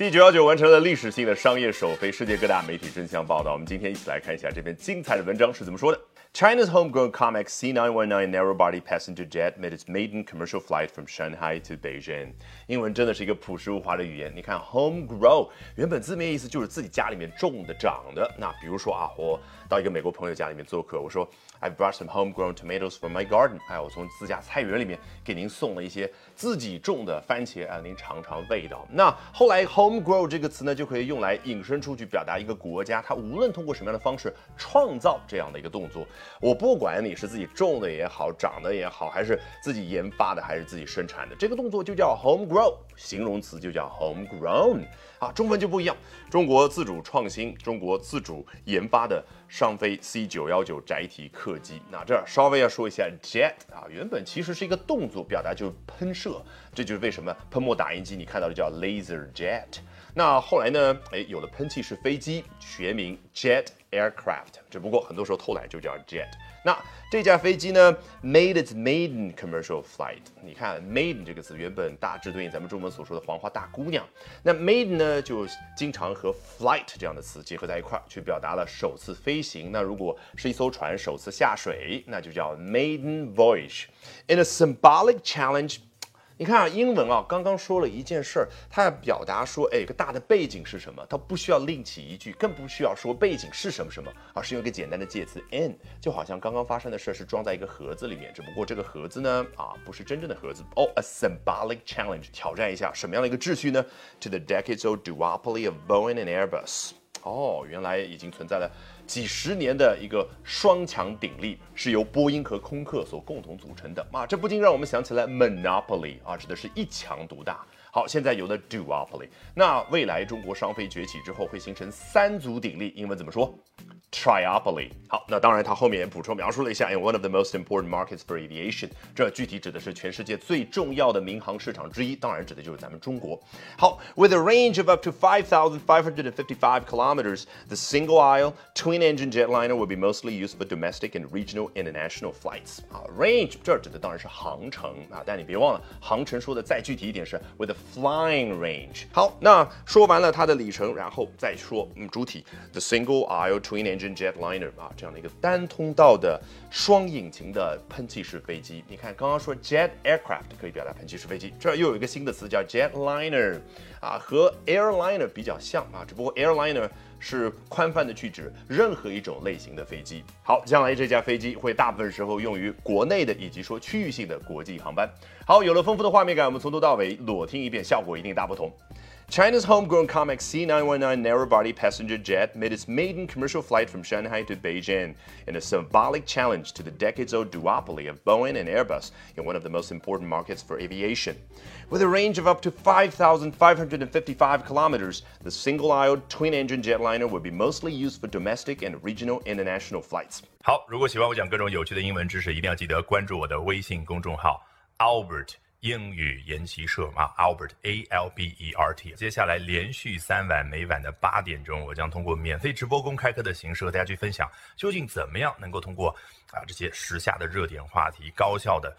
C919完成了历史性的商业首飞，世界各大媒体争相报道。我们今天一起来看一下这篇精彩的文章是怎么说的。China's homegrown Comac C919 narrow-body passenger jet made its maiden commercial flight from Shanghai to Beijing。英文真的是一个朴实无华的语言。你看 ，homegrown 原本字面意思就是自己家里面种的、长的。那比如说啊，我到一个美国朋友家里面做客，我说 I brought some homegrown tomatoes from my garden。我从自家菜园里面给您送了一些自己种的番茄，让您尝尝味道。那后来 homegrown 这个词呢，就可以用来引申出去，表达一个国家它无论通过什么样的方式创造这样的一个动作。我不管你是自己种的也好，长的也好，还是自己研发的，还是自己生产的，这个动作就叫 homegrown， 形容词就叫 homegrown。啊，中文就不一样，中国自主创新，中国自主研发的商飞 C919 窄体客机。那这儿稍微要说一下 jet 啊，原本其实是一个动作，表达就是喷射，这就是为什么喷墨打印机你看到的叫 laser jet。那后来呢，有了喷气式飞机，学名 jet。Aircraft， 只不过很多时候偷懒就叫 jet。那这架飞机呢 ，made its maiden commercial flight。你看 maiden 这个词原本大致对应咱们中文所说的黄花大姑娘。那 maiden 呢，就经常和 flight 这样的词结合在一块儿，去表达了首次飞行。那如果是一艘船首次下水，那就叫 maiden voyage。In a symbolic challenge。你看啊，英文啊，刚刚说了一件事儿，它要表达说，有个大的背景是什么，它不需要另起一句，更不需要说背景是什么什么，而是用一个简单的介词 in， 就好像刚刚发生的事是装在一个盒子里面，只不过这个盒子呢，不是真正的盒子。A symbolic challenge， 挑战一下什么样的一个秩序呢 ？To the decades-old duopoly of Boeing and Airbus。原来已经存在了几十年的一个双强鼎立，是由波音和空客所共同组成的。这不禁让我们想起来 monopoly 啊，指的是一强独大。好，现在有了 duopoly， 那未来中国商飞崛起之后会形成三足鼎立，英文怎么说？Triopoly。好，那当然，它后面补充描述了一下 ，in one of the most important markets for aviation， 这具体指的是全世界最重要的民航市场之一，当然指的就是咱们中国。好 ，with a range of up to 5,555 kilometers, the single-aisle twin-engine jetliner will be mostly used for domestic and regional international flights。啊 ，range 这指的当然是航程啊，但你别忘了，航程说的再具体一点是 with a flying range。好，那说完了它的里程，然后再说主体 the single-aisle twin-engine。Jetliner 啊，这样的一个单通道的双引擎的喷气式飞机。你看，刚刚说 jet aircraft 可以表达喷气式飞机，这又有一个新的词叫 jetliner， 和 airliner 比较像啊，只不过 airliner 是宽泛的去指任何一种类型的飞机。好，将来这架飞机会大部分时候用于国内的以及说区域性的国际航班。好，有了丰富的画面感，我们从头到尾裸听一遍，效果一定大不同。China's homegrown Comac C919 narrow-body passenger jet made its maiden commercial flight from Shanghai to Beijing in a symbolic challenge to the decades-old duopoly of Boeing and Airbus in one of the most important markets for aviation. With a range of up to 5,555 kilometers, the single-aisle twin-engine jetliner will be mostly used for domestic and regional international flights. 好，如果喜欢我讲各种有趣的英文知识，一定要记得关注我的微信公众号 Albert。英语研习社啊 ，Albert A L B E R T。接下来连续3晚，每晚的8点钟，我将通过免费直播公开课的形式和大家去分享，究竟怎么样能够通过这些时下的热点话题，高效的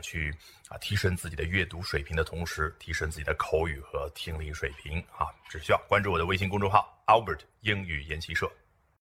去提升自己的阅读水平的同时，提升自己的口语和听力水平啊。只需要关注我的微信公众号 Albert 英语研习社。